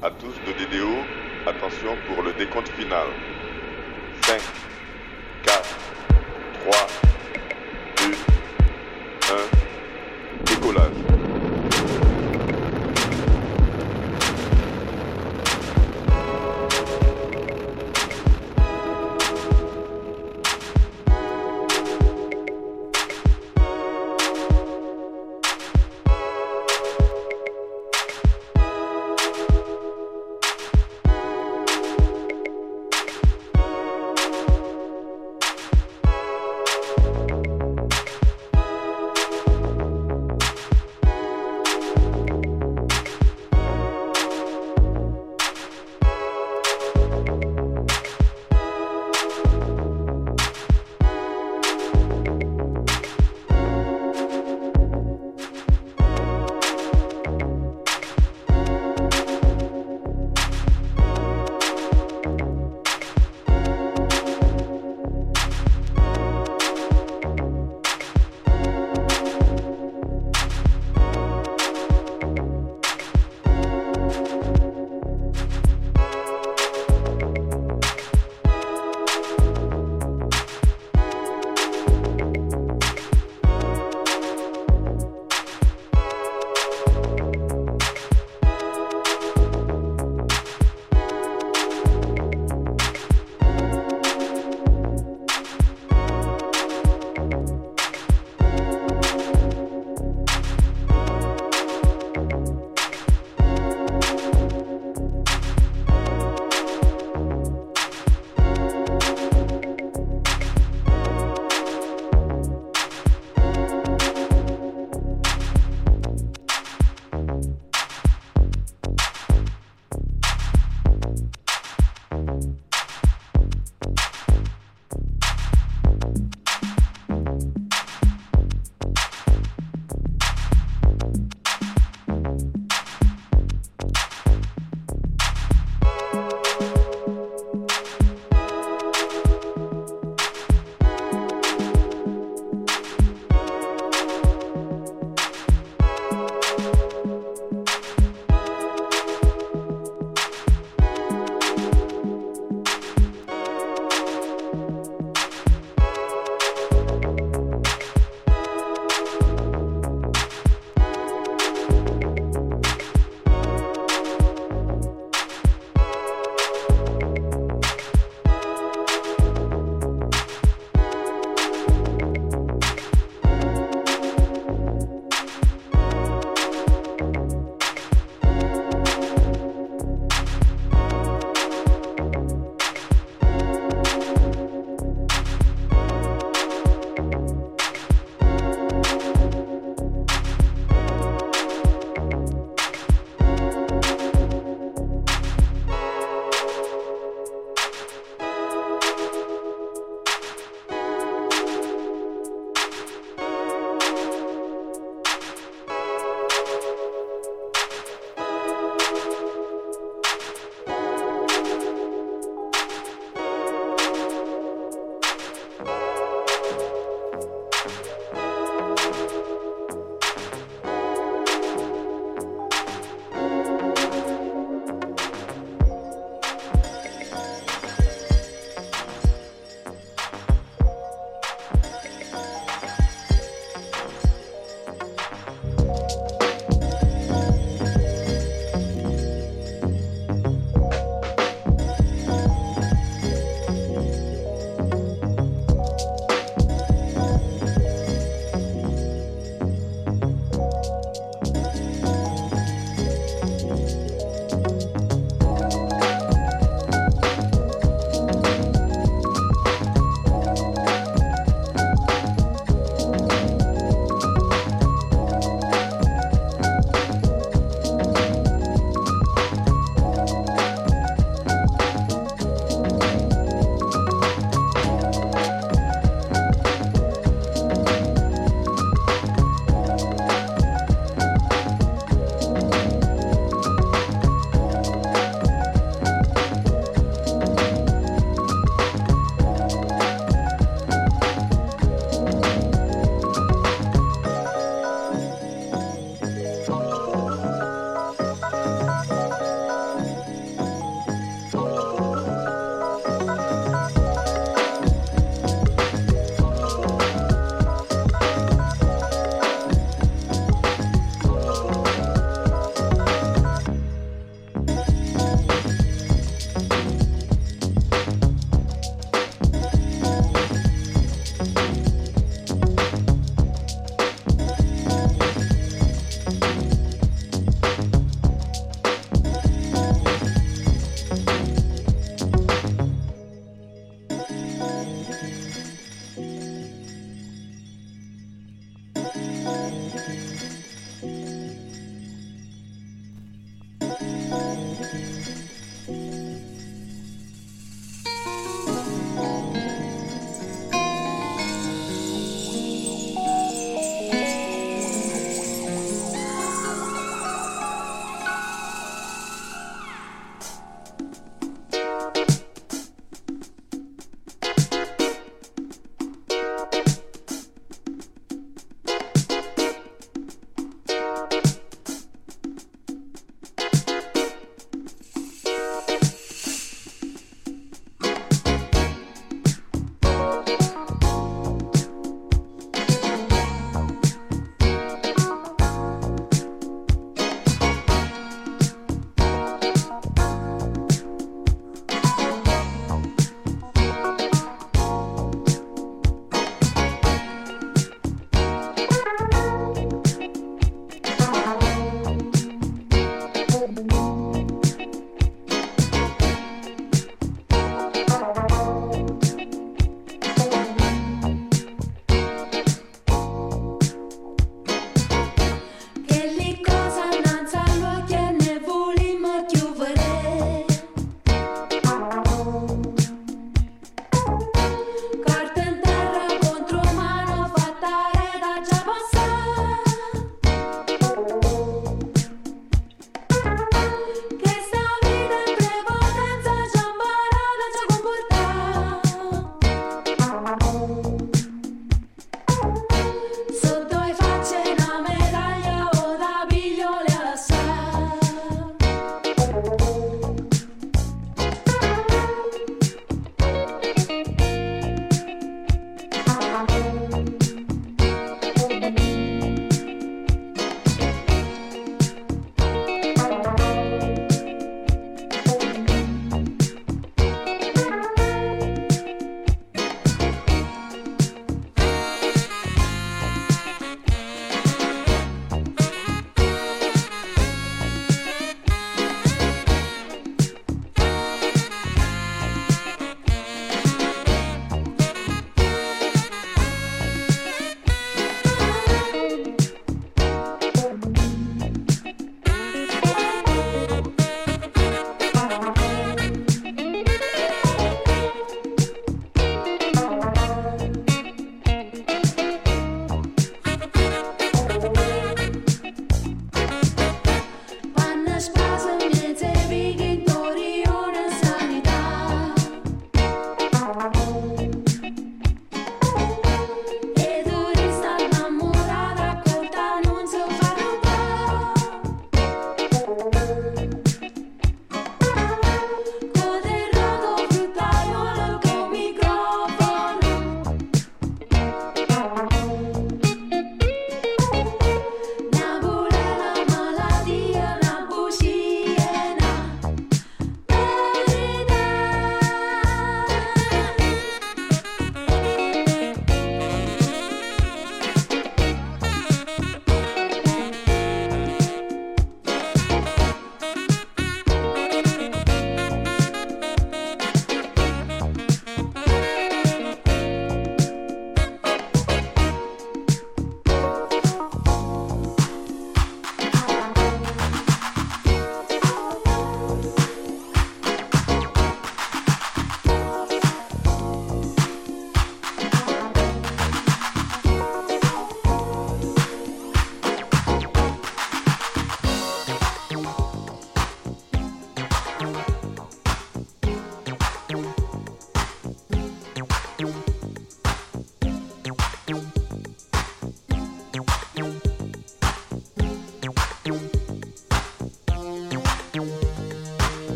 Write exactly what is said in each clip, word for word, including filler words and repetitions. à tous de D D O, attention pour le décompte final. cinq, quatre, trois, deux, un, décollage.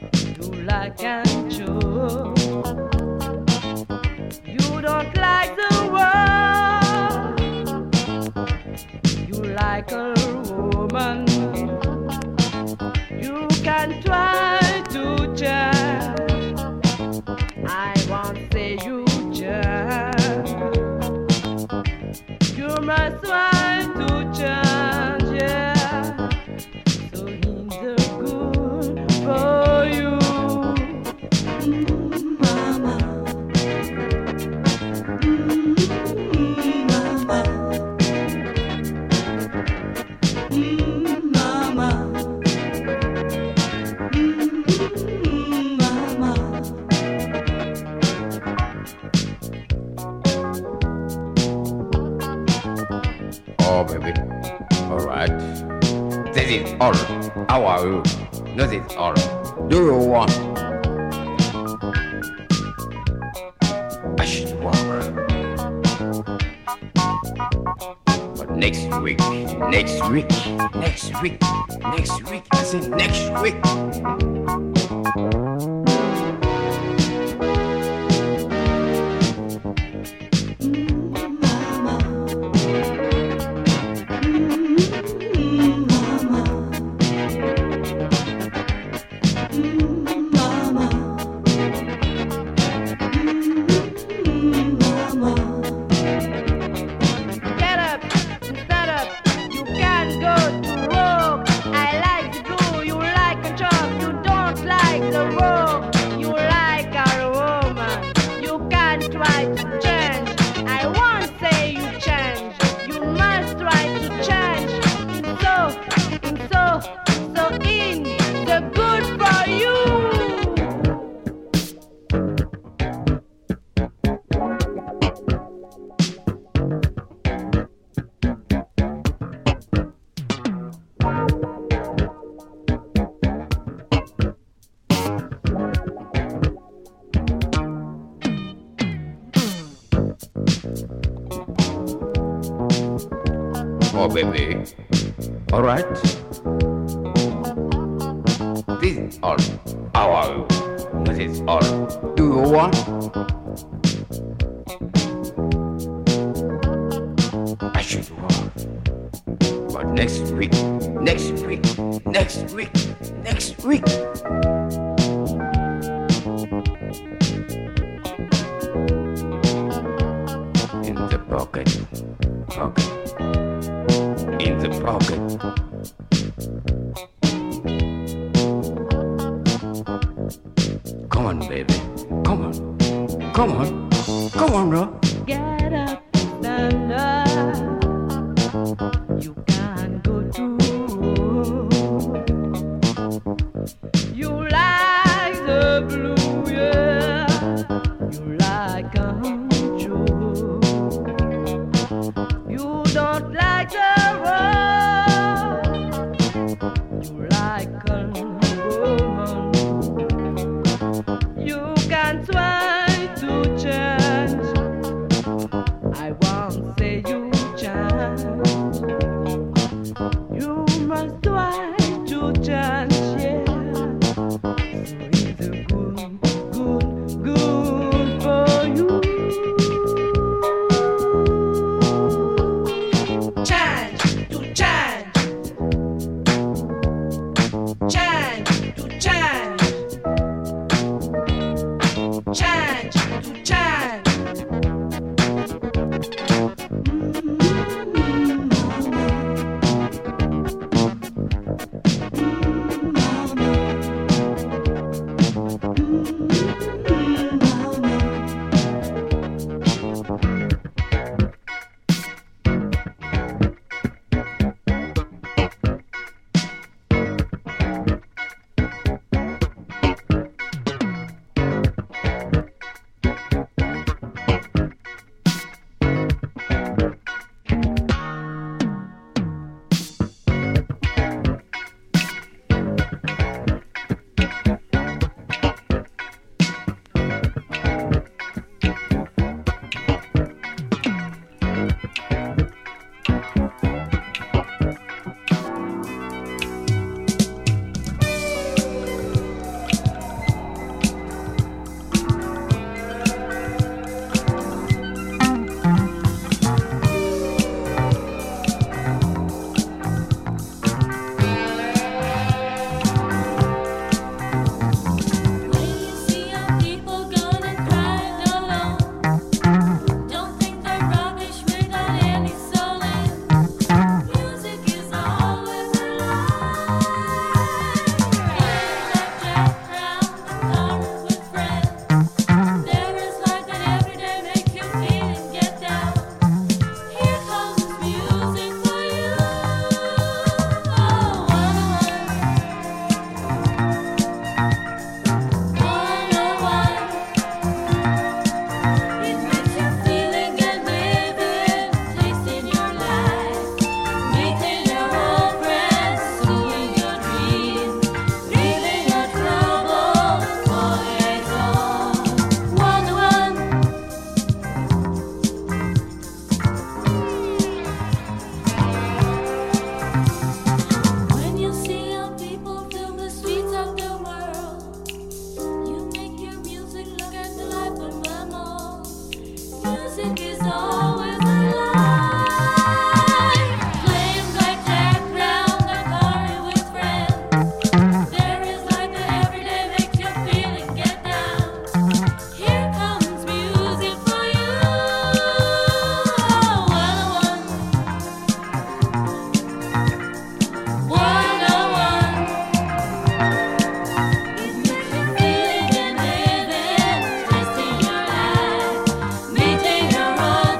you like and choose. You don't like the world. You like a woman. You can try to change. I won't say you change. You must try to change. This is all. How are you? This is all. Do you want? I should work. But next week, next week, next week, next week, I said next week. Oh, baby. All right. This is all. How are you? This is all. Do you want? I should walk. But next week, next week, next week, next week. In the pocket. Pocket. In the pocket. Come on, baby. Come on. Come on. Come on, bro. Get up, stand up. You can't go to. You like the blue, yeah. You like a joke. You don't like the.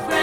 Friend.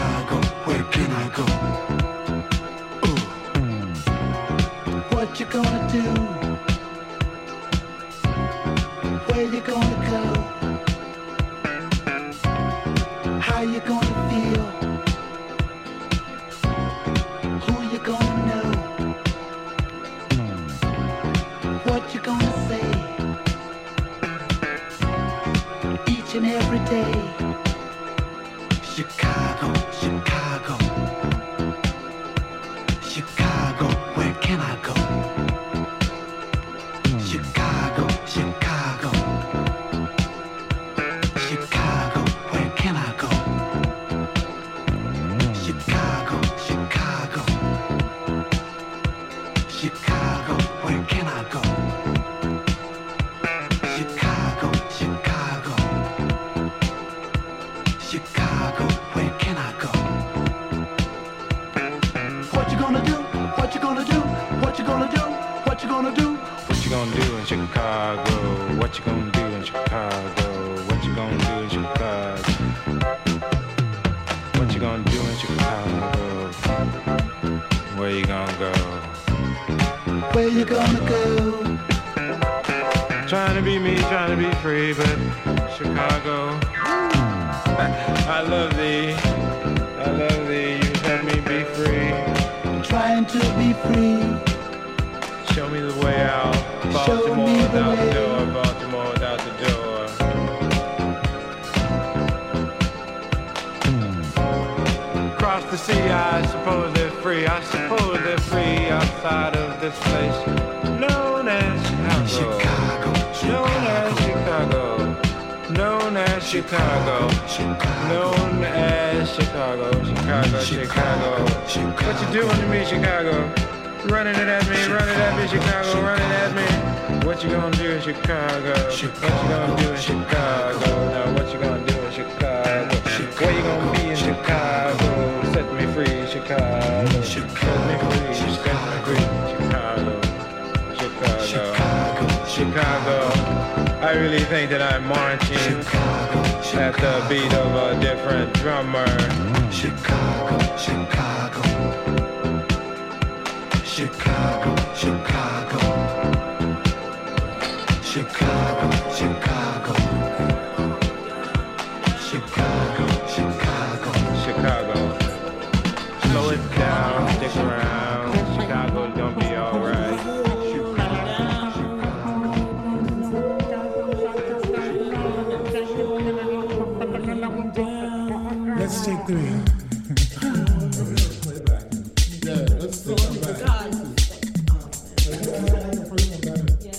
I go? Where can I go? Ooh. What you gonna do? Where you gonna go? How you gonna feel? Who you gonna know? What you gonna say? Each and every day. Chicago, Chicago, Chicago, where can I go? Chicago, Chicago, Chicago, where can I go? Chicago, Chicago, Chicago, where can I go? Chicago, Chicago, Chicago. Where can I go? What you gonna do? What you gonna do? What you gonna do? What you gonna do? What you gonna do in Chicago? What you gonna do in Chicago? What you gonna do in Chicago? What you gonna do in Chicago? Where you gonna go? Where you gonna go? Trying to be me, trying to be free, but Chicago. I love thee, I love thee, you let me be free. I'm trying to be free. Show me the way out. Baltimore without the door, Baltimore without the door. Across the sea, I suppose they're free. I suppose they're free outside of this place known as Chicago. Chicago, Chicago. Known as Chicago. Known as Chicago, Chicago, known as Chicago, Chicago, Chicago, Chicago. What you doing to me, Chicago? Running it at me, Chicago, running it at me, Chicago, Chicago, running at me. What you gonna do in Chicago? Chicago, what you gonna do in Chicago? Now what you gonna do in Chicago? Chicago, where you gonna be in Chicago? Chicago? Set me free, Chicago. Chicago, set me free, Chicago. Set me free, Chicago. Chicago, Chicago, Chicago. Chicago. I really think that I'm marching Chicago, at Chicago, the beat of a different drummer. Chicago, Chicago, Chicago, Chicago, Chicago, Chicago, Chicago, Chicago, Chicago. Slow it down, stick around. Chicago, don't be alright. Let's take three. Yeah, let's do it back. God. Yeah.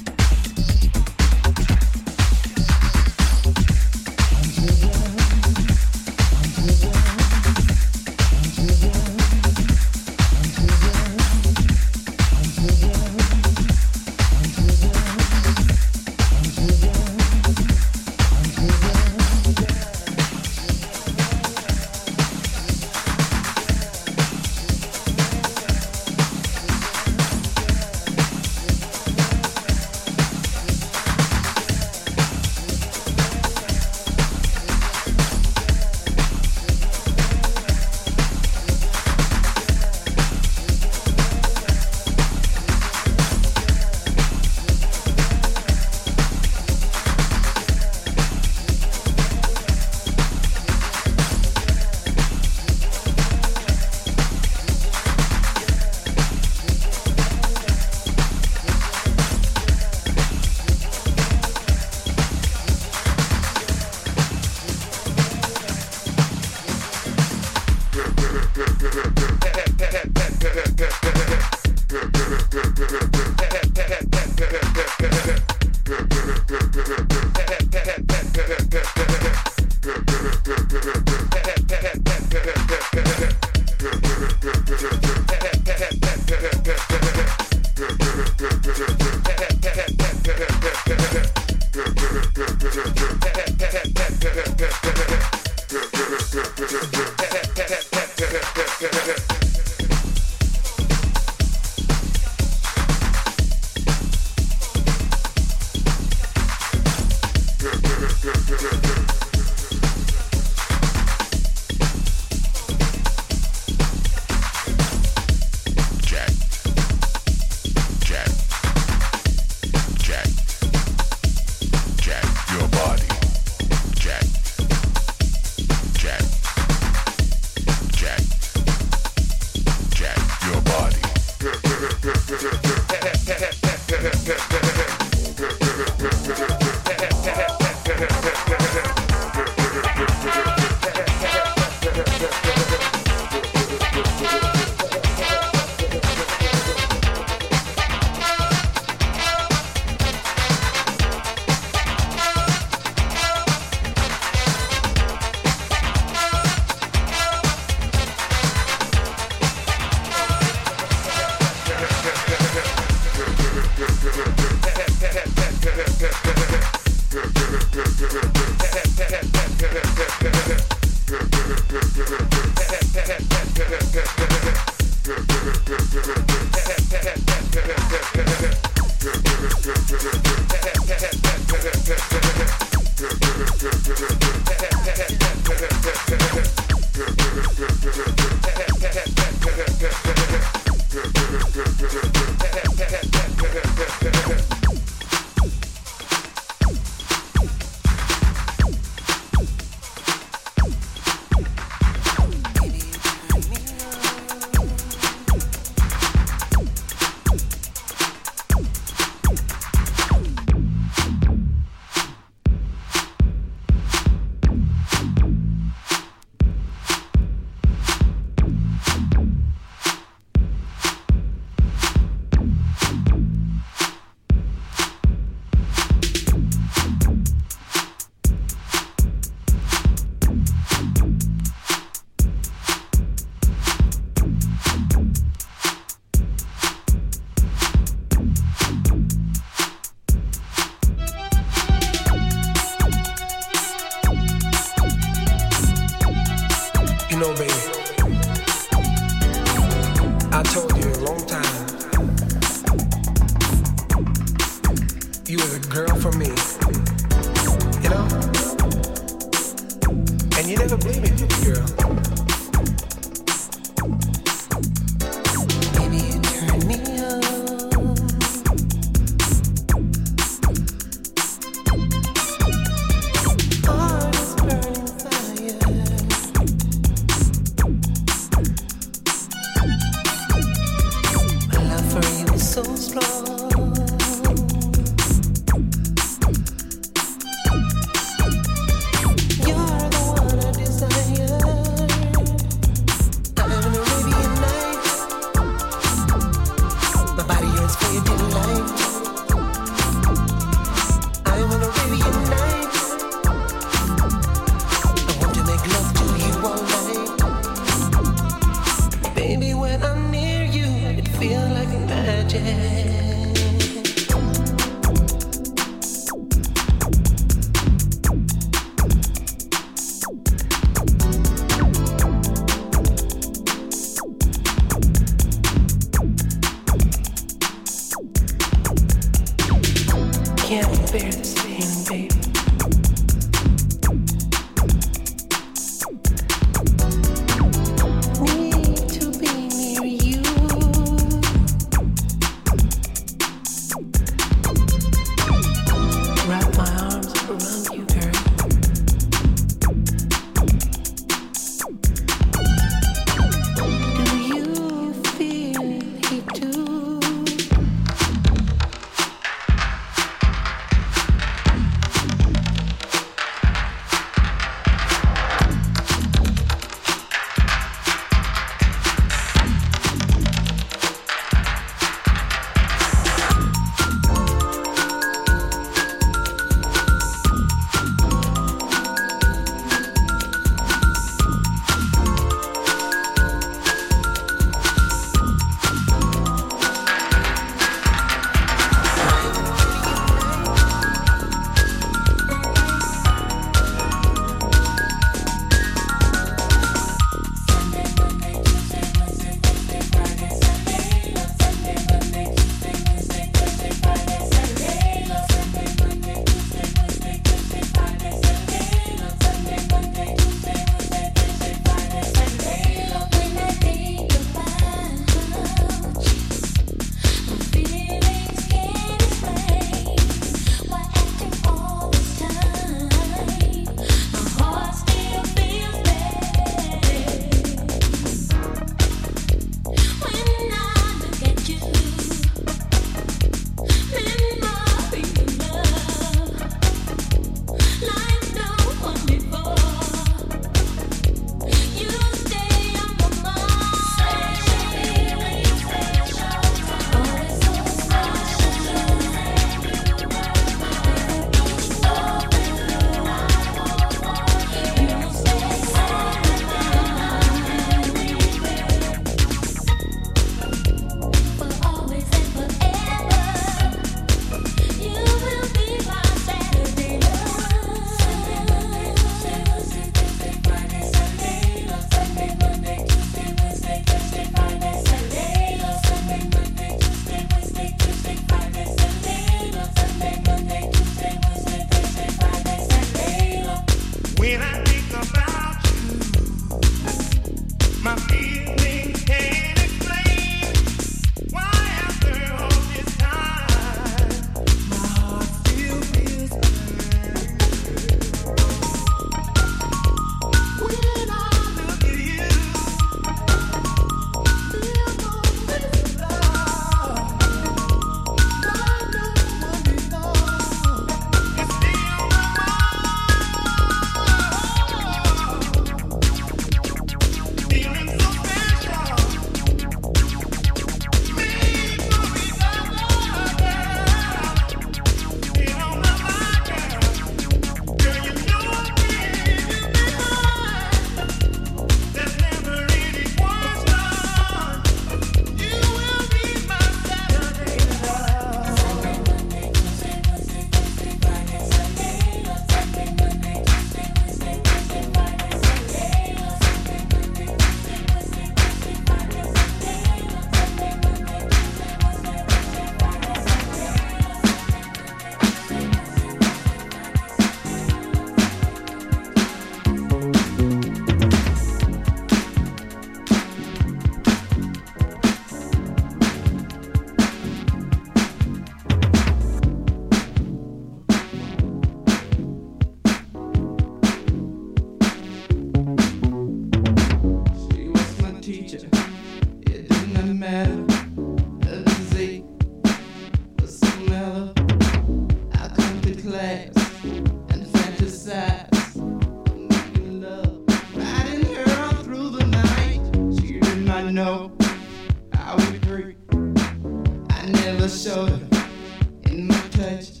much,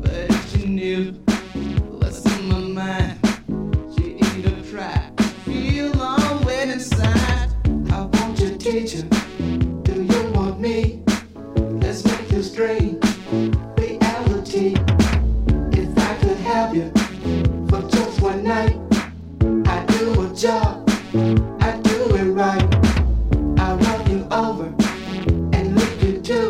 but she knew what's in my mind. She either tried to feel all wet inside. I want your teacher. Do you want me? Let's make this dream reality. If I could have you for just one night, I'd do a job, I'd do it right. I'll run you over and leave you too.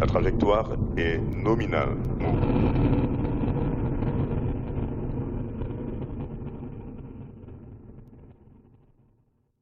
La trajectoire est nominale.